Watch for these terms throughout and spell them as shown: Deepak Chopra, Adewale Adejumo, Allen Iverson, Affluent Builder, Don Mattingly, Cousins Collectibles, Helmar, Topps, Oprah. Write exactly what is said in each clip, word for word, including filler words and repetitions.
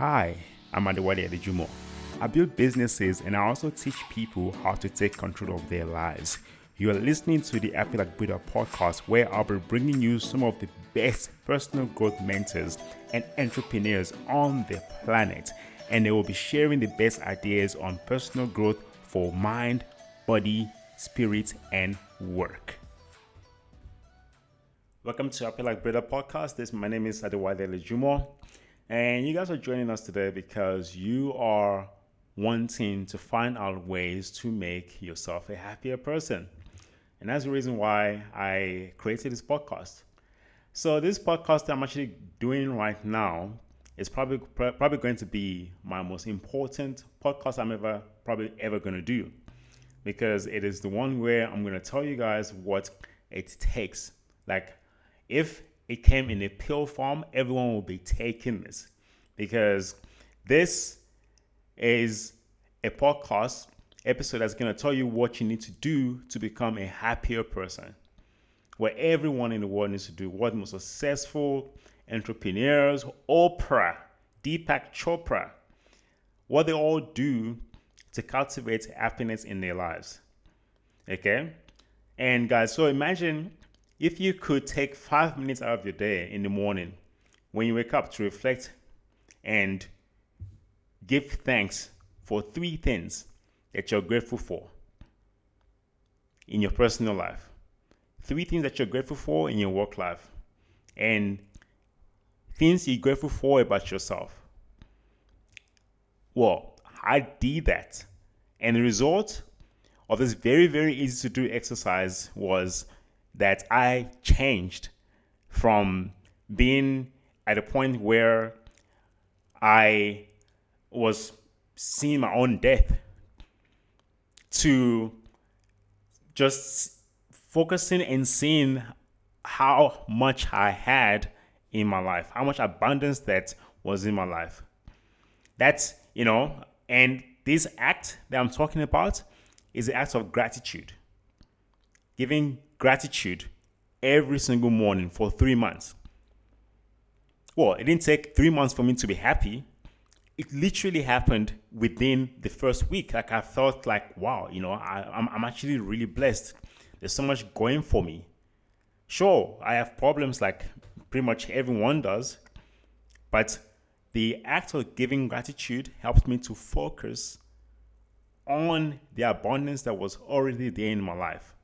Hi, I'm Adewale Adejumo. I build businesses and I also teach people how to take control of their lives. You are listening to the Affluent Builder podcast, where I'll be bringing you some of the best personal growth mentors and entrepreneurs on the planet. And they will be sharing the best ideas on personal growth for mind, body, spirit, and work. Welcome to Affluent Builder podcast. This, my name is Adewale Adejumo. And you guys are joining us today because you are wanting to find out ways to make yourself a happier person. And that's the reason why I created this podcast. So this podcast that I'm actually doing right now is probably probably going to be my most important podcast I'm ever probably ever going to do, because it is the one where I'm going to tell you guys what it takes. Like, if it came in a pill form, everyone will be taking this, because this is a podcast episode that's going to tell you what you need to do to become a happier person, where everyone in the world needs to do. What most successful entrepreneurs, Oprah, Deepak Chopra, what they all do to cultivate happiness in their lives. Okay? And guys, so imagine if you could take five minutes out of your day in the morning when you wake up to reflect and give thanks for three things that you're grateful for in your personal life, three things that you're grateful for in your work life, and things you're grateful for about yourself. Well, I did that. And the result of this very, very easy to do exercise was that I changed from being at a point where I was seeing my own death to just focusing and seeing how much I had in my life, how much abundance that was in my life. That's, you know, and this act that I'm talking about is the act of gratitude. Giving gratitude every single morning for three months. Well, it didn't take three months for me to be happy. It literally happened within the first week. Like, I felt like, wow, you know, I, I'm, I'm actually really blessed. There's so much going for me. Sure, I have problems like pretty much everyone does, but the act of giving gratitude helped me to focus on the abundance that was already there in my life.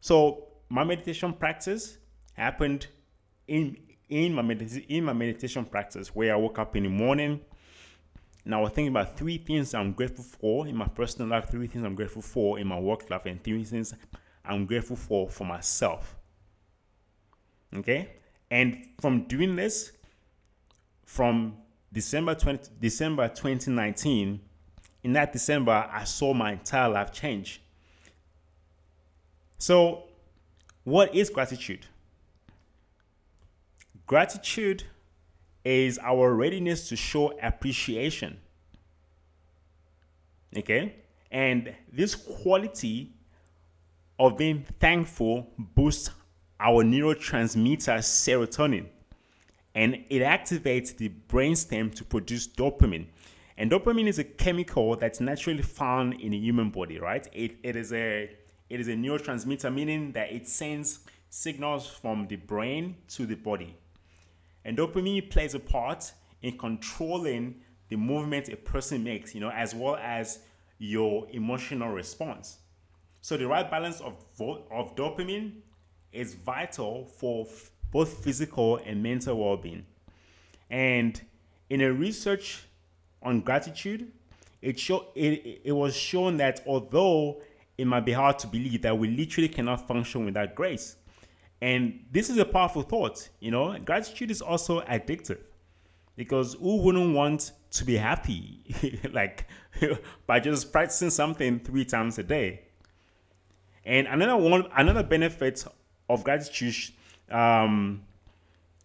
So my meditation practice happened in in my med- in my meditation practice, where I woke up in the morning and I was thinking about three things I'm grateful for in my personal life, three things I'm grateful for in my work life, and three things I'm grateful for for myself. Okay? And from doing this, from December twentieth, December twenty nineteen, in that December, I saw my entire life change. So, what is gratitude? Gratitude is our readiness to show appreciation. Okay? And this quality of being thankful boosts our neurotransmitter serotonin, and it activates the brainstem to produce dopamine. And dopamine is a chemical that's naturally found in the human body, right? It, it is a It is a neurotransmitter, meaning that it sends signals from the brain to the body. And dopamine plays a part in controlling the movement a person makes, you know, as well as your emotional response. So the right balance of, of dopamine is vital for f- both physical and mental well-being. And in a research on gratitude, it, show, it, it was shown that although it might be hard to believe that we literally cannot function without grace. And this is a powerful thought, you know. Gratitude is also addictive, because who wouldn't want to be happy like by just practicing something three times a day? And another one, another benefit of gratitude um,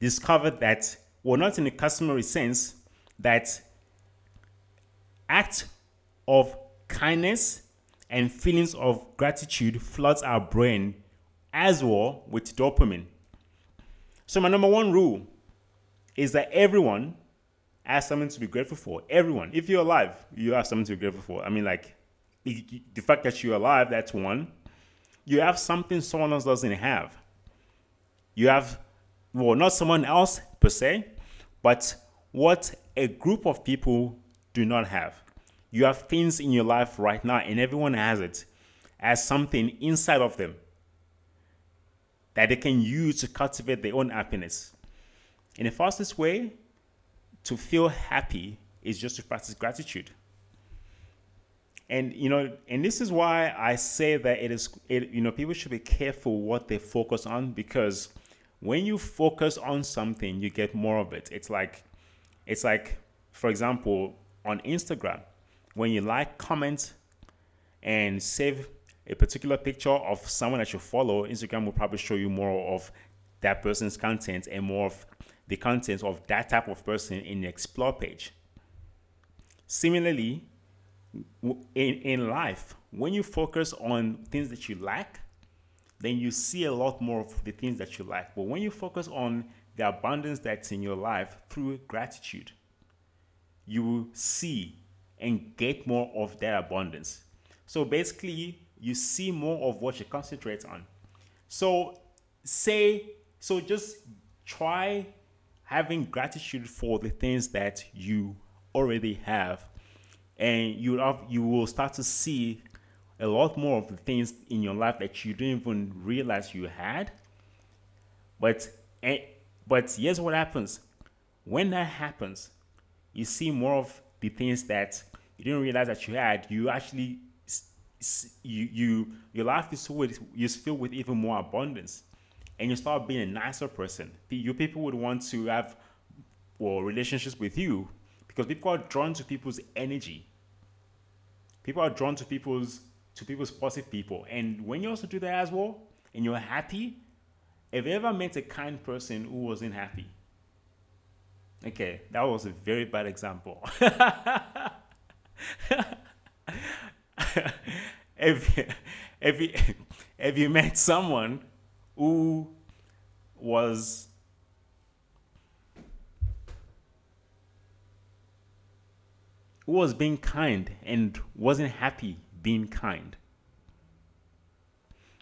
discovered that, well, not in a customary sense, that act of kindness and feelings of gratitude floods our brain as well with dopamine. So my number one rule is that everyone as something to be grateful for. Everyone, if you're alive, you have something to be grateful for. I mean, like, the fact that you're alive, that's one. You have something someone else doesn't have. You have, well, not someone else per se, but what a group of people do not have. You have things in your life right now, and everyone has it as something inside of them that they can use to cultivate their own happiness. And the fastest way to feel happy is just to practice gratitude. And, you know, and this is why I say that it is, it, you know, people should be careful what they focus on, because when you focus on something, you get more of it. It's like, it's like, for example, on Instagram, when you like, comment, and save a particular picture of someone that you follow, Instagram will probably show you more of that person's content and more of the content of that type of person in the explore page. Similarly, in, in life, when you focus on things that you like, then you see a lot more of the things that you like. But when you focus on the abundance that's in your life through gratitude, you will see and get more of that abundance. So basically, you see more of what you concentrate on. So say, so just try having gratitude for the things that you already have, and you have, you will start to see a lot more of the things in your life that you didn't even realize you had. But but here's what happens. When that happens, you see more of the things that you didn't realize that you had. You actually, you you your life is filled is filled with even more abundance. And you start being a nicer person. You people would want to have, well, relationships with you, because people are drawn to people's energy. People are drawn to people's to people's positive people. And when you also do that as well, and you're happy, have you ever met a kind person who wasn't happy? Okay, that was a very bad example. if, if, you, if you met someone who was who was being kind and wasn't happy being kind.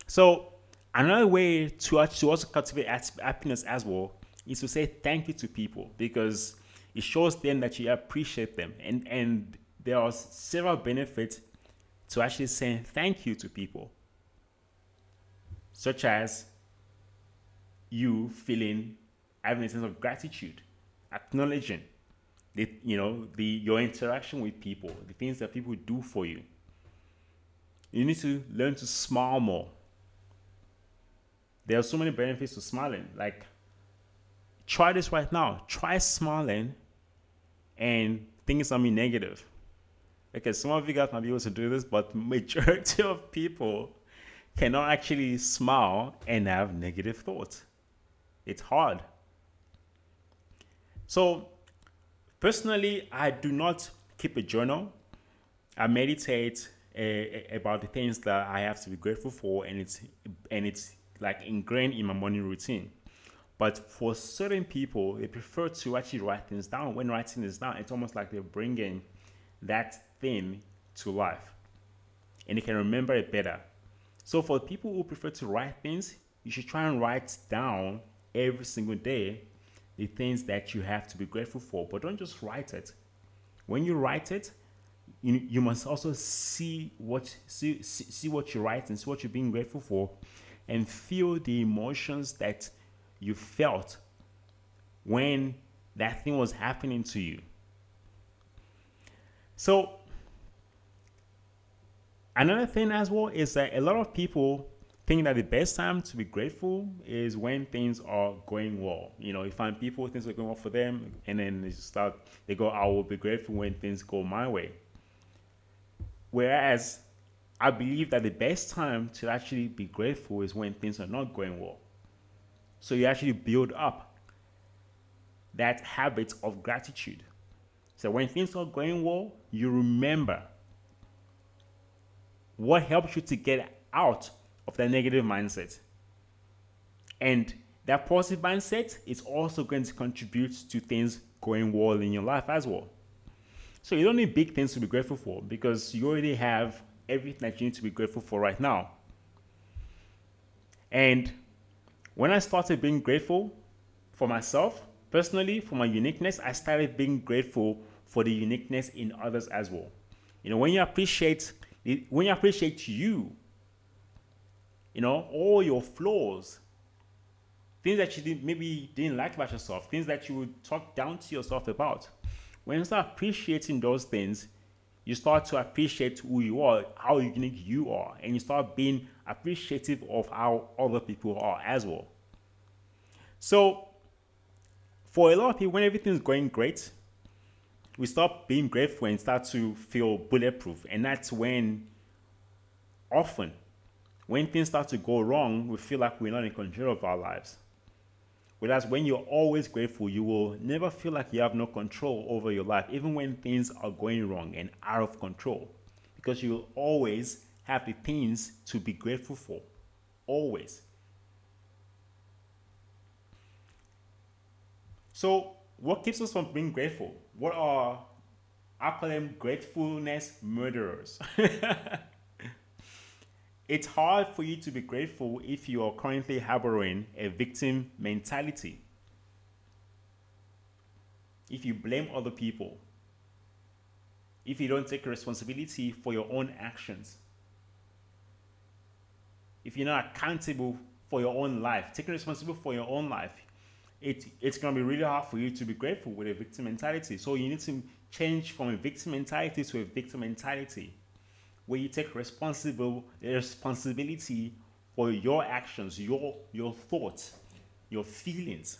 So another way to actually also cultivate happiness as well is to say thank you to people, because it shows them that you appreciate them, and and there are several benefits to actually saying thank you to people, such as you feeling, having a sense of gratitude, acknowledging the, you know, the your interaction with people, the things that people do for you. You need to learn to smile more. There are so many benefits to smiling. Like, try this right now. Try smiling and thinking something negative. Okay, some of you guys might be able to do this, but majority of people cannot actually smile and have negative thoughts. It's hard. So personally, I do not keep a journal. I meditate uh, about the things that I have to be grateful for, and it's and it's like ingrained in my morning routine. But for certain people, they prefer to actually write things down. When writing this down, it's almost like they're bringing that thing to life, and they can remember it better. So for people who prefer to write things, you should try and write down every single day the things that you have to be grateful for. But don't just write it. When you write it, you, you must also see what see, see what you write and see what you're being grateful for, and feel the emotions that you felt when that thing was happening to you. So another thing as well is that a lot of people think that the best time to be grateful is when things are going well. You know, you find people, things are going well for them, and then they start, they go, I will be grateful when things go my way. Whereas I believe that the best time to actually be grateful is when things are not going well. So you actually build up that habit of gratitude. So when things are going well, you remember what helps you to get out of that negative mindset. And that positive mindset is also going to contribute to things going well in your life as well. So you don't need big things to be grateful for, because you already have everything that you need to be grateful for right now. And when I started being grateful for myself, personally, for my uniqueness, I started being grateful for the uniqueness in others as well. You know, when you appreciate, when you appreciate you, you know, all your flaws, things that you didn't, maybe didn't like about yourself, things that you would talk down to yourself about. When you start appreciating those things, you start to appreciate who you are, how unique you are, and you start being appreciative of how other people are as well. So, for a lot of people, when everything's going great, we stop being grateful and start to feel bulletproof. And that's when often, when things start to go wrong, we feel like we're not in control of our lives. Whereas when you're always grateful, you will never feel like you have no control over your life, even when things are going wrong and out of control, because you will always have the things to be grateful for, always. So what keeps us from being grateful? What are, I call them gratefulness murderers. It's hard for you to be grateful if you are currently harboring a victim mentality. If you blame other people. If you don't take responsibility for your own actions. If you're not accountable for your own life, taking responsibility for your own life, It, it's going to be really hard for you to be grateful with a victim mentality. So you need to change from a victim mentality to a victim mentality where you take responsible responsibility for your actions, your, your thoughts, your feelings.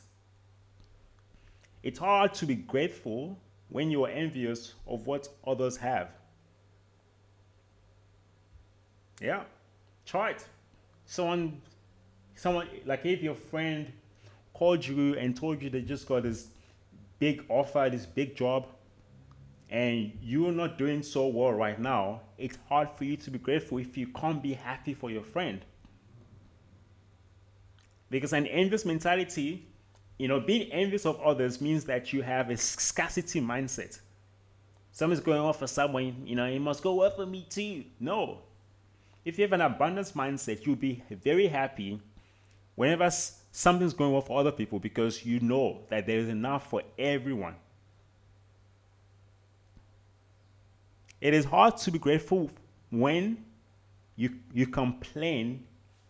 It's hard to be grateful when you're envious of what others have. Yeah, try it. Someone, someone like if your friend called you and told you they just got this big offer, this big job, and you're not doing so well right now, it's hard for you to be grateful if you can't be happy for your friend. Because an envious mentality, you know, being envious of others means that you have a scarcity mindset. Something's going on for someone, you know, it must go well for me too. No. If you have an abundance mindset, you'll be very happy whenever something's going well for other people, because you know that there is enough for everyone. It is hard to be grateful when you you complain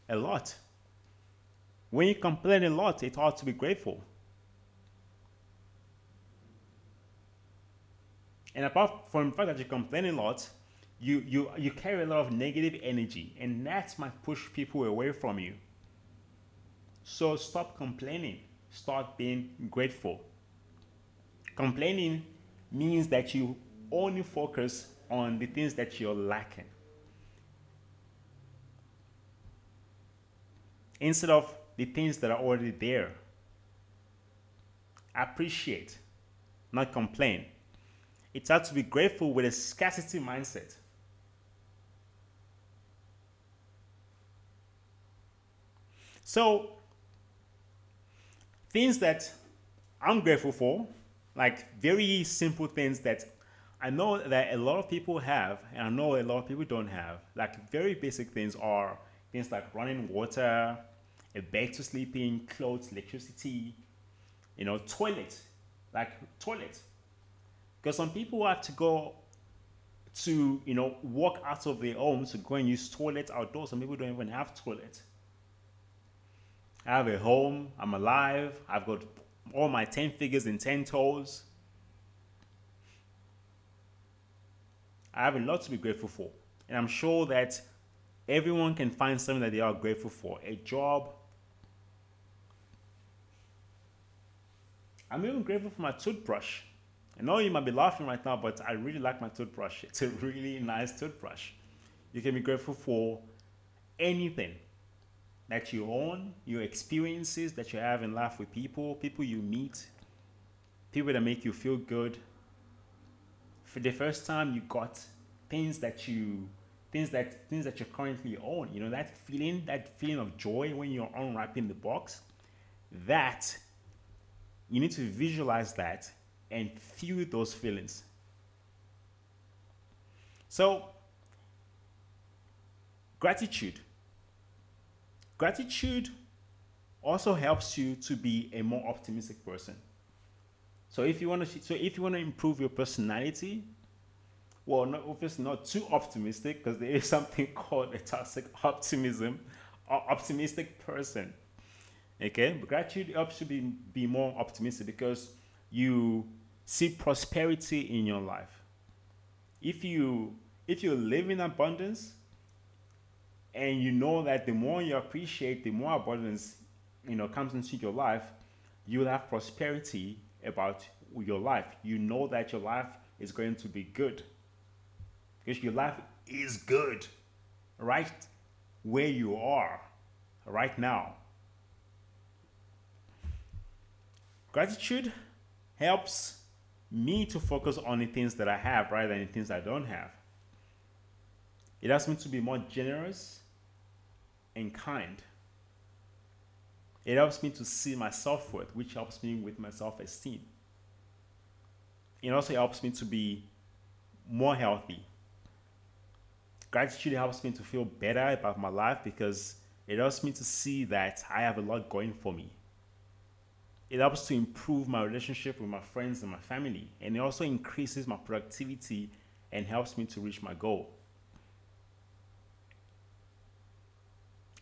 a lot. When you complain a lot, it's hard to be grateful. And apart from the fact that you complain a lot, you you you carry a lot of negative energy, and that might push people away from you. So stop complaining, start being grateful. Complaining means that you only focus on the things that you're lacking. Instead of the things that are already there. Appreciate, not complain. It's hard to be grateful with a scarcity mindset. So, things that I'm grateful for, like very simple things that I know that a lot of people have and I know a lot of people don't have, like very basic things are things like running water, a bed to sleep in, clothes, electricity, you know, toilet, like toilet. Because some people have to go to, you know, walk out of their home to go and use toilet outdoors. Some people don't even have toilet. I have a home, I'm alive, I've got all my ten fingers and ten toes. I have a lot to be grateful for. And I'm sure that everyone can find something that they are grateful for. A job. I'm even grateful for my toothbrush. I know you might be laughing right now, but I really like my toothbrush. It's a really nice toothbrush. You can be grateful for anything that you own, your experiences that you have in life with people, people you meet, people that make you feel good. For the first time you got things that you, things that, things that you currently own, you know, that feeling, that feeling of joy when you're unwrapping the box, that, you need to visualize that and feel those feelings. So gratitude. Gratitude also helps you to be a more optimistic person. So if you want to, so if you want to improve your personality, well, not obviously not too optimistic, because there is something called a toxic optimism or optimistic person. Okay, but gratitude helps you be, be more optimistic because you see prosperity in your life. If you if you live in abundance, and you know that the more you appreciate, the more abundance, you know, comes into your life, you will have prosperity about your life. You know that your life is going to be good, because your life is good right where you are right now. Gratitude helps me to focus on the things that I have rather than the things I don't have. It helps me to be more generous and kind. It helps me to see my self-worth, which helps me with my self-esteem. It also helps me to be more healthy. Gratitude helps me to feel better about my life because it helps me to see that I have a lot going for me. It helps to improve my relationship with my friends and my family, and it also increases my productivity and helps me to reach my goal.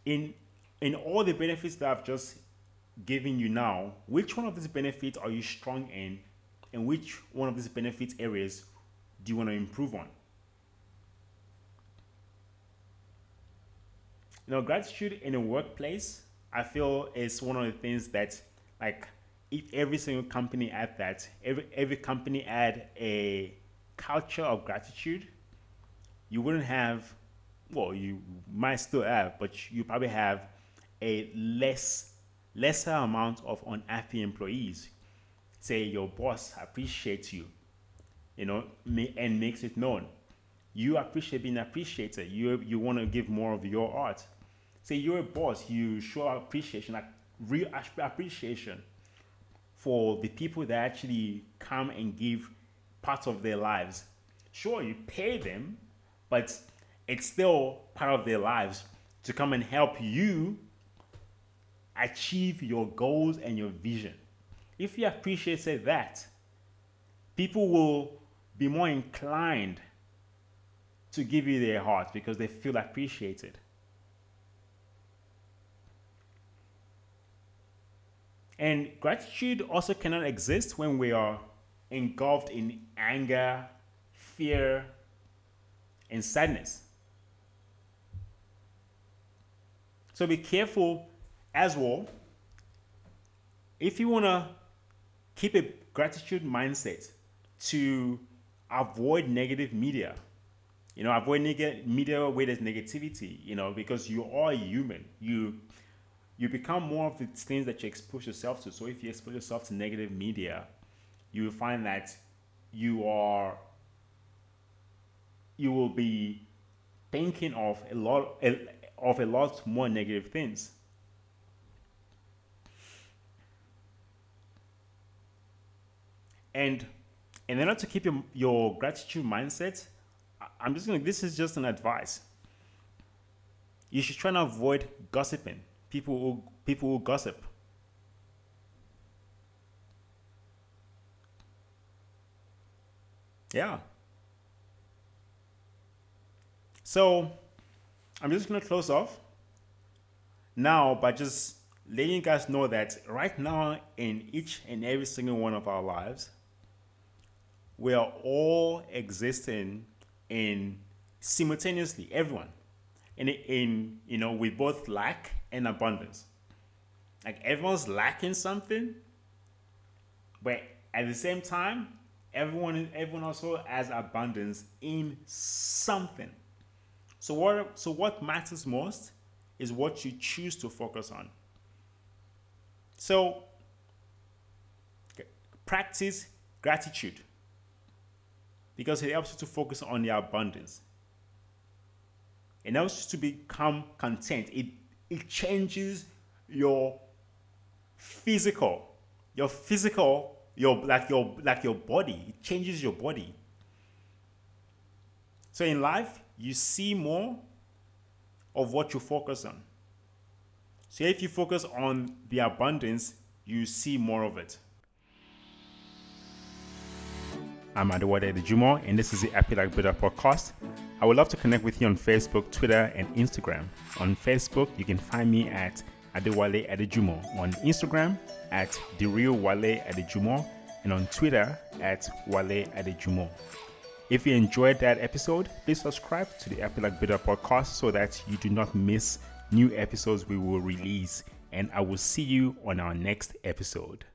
In in all the benefits that I've just given you now, which one of these benefits are you strong in, and which one of these benefit areas do you want to improve on? You know, gratitude in a workplace, I feel, is one of the things that, like, if every single company had that, every every company had a culture of gratitude, you wouldn't have, well, you might still have, but you probably have a less lesser amount of unhappy employees. Say your boss appreciates you, you know, and makes it known. You appreciate being appreciated. You you want to give more of your art. Say you're a boss, you show appreciation, like real appreciation for the people that actually come and give parts of their lives. Sure, you pay them, but it's still part of their lives to come and help you achieve your goals and your vision. If you appreciate, say, that, people will be more inclined to give you their heart because they feel appreciated. And gratitude also cannot exist when we are engulfed in anger, fear, and sadness. So be careful as well. If you want to keep a gratitude mindset, to avoid negative media, you know, avoid neg- media where there's negativity, you know, because you are human. You you become more of the things that you expose yourself to. So if you expose yourself to negative media, you will find that you are, you will be thinking of a lot of a lot more negative things. And in order to keep your, your gratitude mindset, I'm just going to, this is just an advice. You should try to avoid gossiping. People will, people will gossip. Yeah. So I'm just going to close off now by just letting you guys know that right now, in each and every single one of our lives, we are all existing in simultaneously, everyone. And in, in, you know, we both lack and abundance. Like, everyone's lacking something, but at the same time, everyone everyone also has abundance in something. So what so what matters most is what you choose to focus on. So practice gratitude, because it helps you to focus on your abundance. It helps you to become content. It it changes your physical. Your physical your like your like your body. It changes your body. So in life, you see more of what you focus on. So if you focus on the abundance, you see more of it. I'm Adewale Adejumo, and this is the Affluent Builder podcast. I would love to connect with you on Facebook, Twitter, and Instagram. On Facebook, you can find me at Adewale Adejumo. On Instagram, at The Real Wale Adejumo. And on Twitter, at Wale Adejumo. If you enjoyed that episode, please subscribe to the Affluent Builder podcast so that you do not miss new episodes we will release. And I will see you on our next episode.